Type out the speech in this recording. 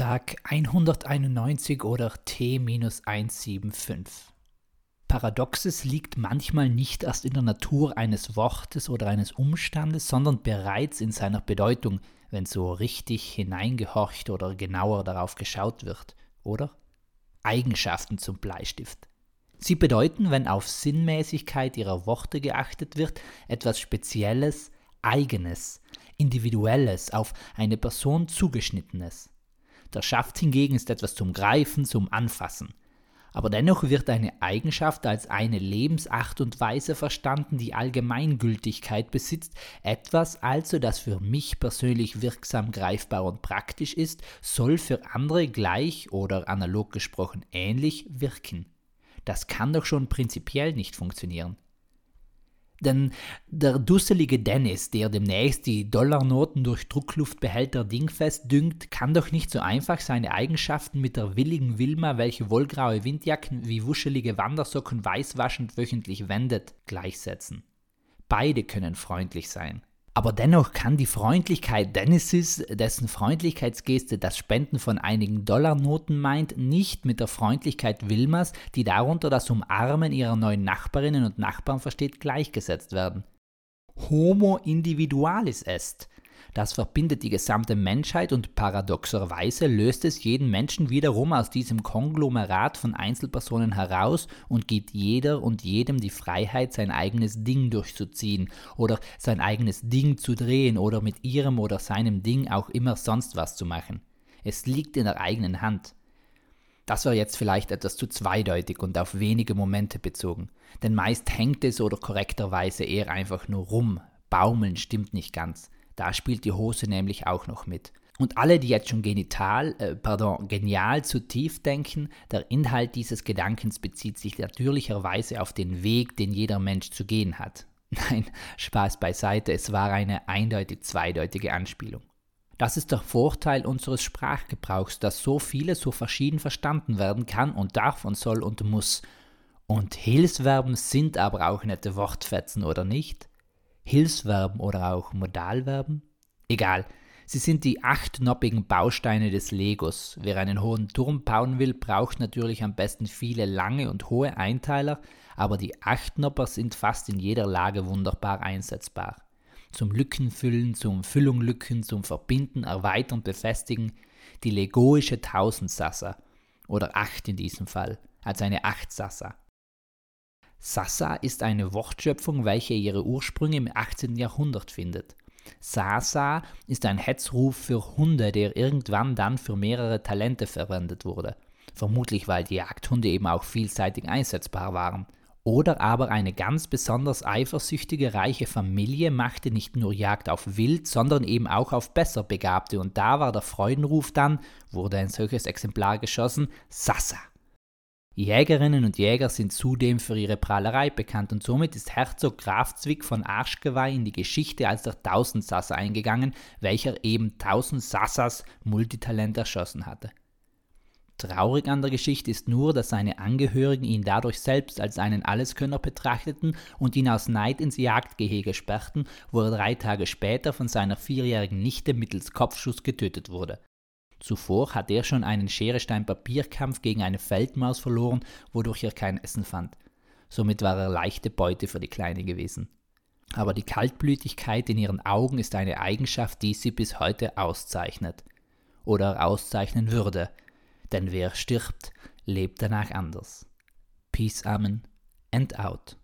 Tag 191 oder T-175. Paradoxes liegt manchmal nicht erst in der Natur eines Wortes oder eines Umstandes, sondern bereits in seiner Bedeutung, wenn so richtig hineingehorcht oder genauer darauf geschaut wird, oder? Eigenschaften zum Bleistift. Sie bedeuten, wenn auf Sinnmäßigkeit ihrer Worte geachtet wird, etwas Spezielles, Eigenes, Individuelles, auf eine Person zugeschnittenes. Der Schaft hingegen ist etwas zum Greifen, zum Anfassen. Aber dennoch wird eine Eigenschaft als eine Lebensart und Weise verstanden, die Allgemeingültigkeit besitzt, etwas also, das für mich persönlich wirksam, greifbar und praktisch ist, soll für andere gleich oder analog gesprochen ähnlich wirken. Das kann doch schon prinzipiell nicht funktionieren. Denn der dusselige Dennis, der demnächst die Dollarnoten durch Druckluftbehälter dingfest düngt, kann doch nicht so einfach seine Eigenschaften mit der willigen Wilma, welche wollgraue Windjacken wie wuschelige Wandersocken weißwaschend wöchentlich wendet, gleichsetzen. Beide können freundlich sein. Aber dennoch kann die Freundlichkeit Dennises, dessen Freundlichkeitsgeste das Spenden von einigen Dollarnoten meint, nicht mit der Freundlichkeit Wilmas, die darunter das Umarmen ihrer neuen Nachbarinnen und Nachbarn versteht, gleichgesetzt werden. Homo individualis est. Das verbindet die gesamte Menschheit und paradoxerweise löst es jeden Menschen wiederum aus diesem Konglomerat von Einzelpersonen heraus und gibt jeder und jedem die Freiheit, sein eigenes Ding durchzuziehen oder sein eigenes Ding zu drehen oder mit ihrem oder seinem Ding auch immer sonst was zu machen. Es liegt in der eigenen Hand. Das war jetzt vielleicht etwas zu zweideutig und auf wenige Momente bezogen, denn meist hängt es oder korrekterweise eher einfach nur rum. Baumeln stimmt nicht ganz. Da spielt die Hose nämlich auch noch mit. Und alle, die jetzt schon genial zu tief denken, der Inhalt dieses Gedankens bezieht sich natürlicherweise auf den Weg, den jeder Mensch zu gehen hat. Nein, Spaß beiseite, es war eine eindeutig zweideutige Anspielung. Das ist der Vorteil unseres Sprachgebrauchs, dass so vieles so verschieden verstanden werden kann und darf und soll und muss. Und Hilfsverben sind aber auch nette Wortfetzen, oder nicht? Hilfsverben oder auch Modalverben? Egal, sie sind die 8 noppigen Bausteine des Legos. Wer einen hohen Turm bauen will, braucht natürlich am besten viele lange und hohe Einteiler, aber die 8 Nopper sind fast in jeder Lage wunderbar einsetzbar. Zum Lückenfüllen, zum Füllunglücken, zum Verbinden, Erweitern, Befestigen, die legoische 1000 Sasa, oder 8 in diesem Fall, als eine 8 Sasa. Sasa ist eine Wortschöpfung, welche ihre Ursprünge im 18. Jahrhundert findet. Sasa ist ein Hetzruf für Hunde, der irgendwann dann für mehrere Talente verwendet wurde. Vermutlich, weil die Jagdhunde eben auch vielseitig einsetzbar waren. Oder aber eine ganz besonders eifersüchtige, reiche Familie machte nicht nur Jagd auf Wild, sondern eben auch auf Besserbegabte. Und da war der Freudenruf dann, wurde ein solches Exemplar geschossen, Sasa. Jägerinnen und Jäger sind zudem für ihre Prahlerei bekannt und somit ist Herzog Graf Zwick von Arschgeweih in die Geschichte als der 1000 Sasa eingegangen, welcher eben 1000 Sasas Multitalent erschossen hatte. Traurig an der Geschichte ist nur, dass seine Angehörigen ihn dadurch selbst als einen Alleskönner betrachteten und ihn aus Neid ins Jagdgehege sperrten, wo er 3 Tage später von seiner 4-jährigen Nichte mittels Kopfschuss getötet wurde. Zuvor hat er schon einen Schere-Stein-Papier-Kampf gegen eine Feldmaus verloren, wodurch er kein Essen fand. Somit war er leichte Beute für die Kleine gewesen. Aber die Kaltblütigkeit in ihren Augen ist eine Eigenschaft, die sie bis heute auszeichnet. Oder auszeichnen würde. Denn wer stirbt, lebt danach anders. Peace, Amen and out.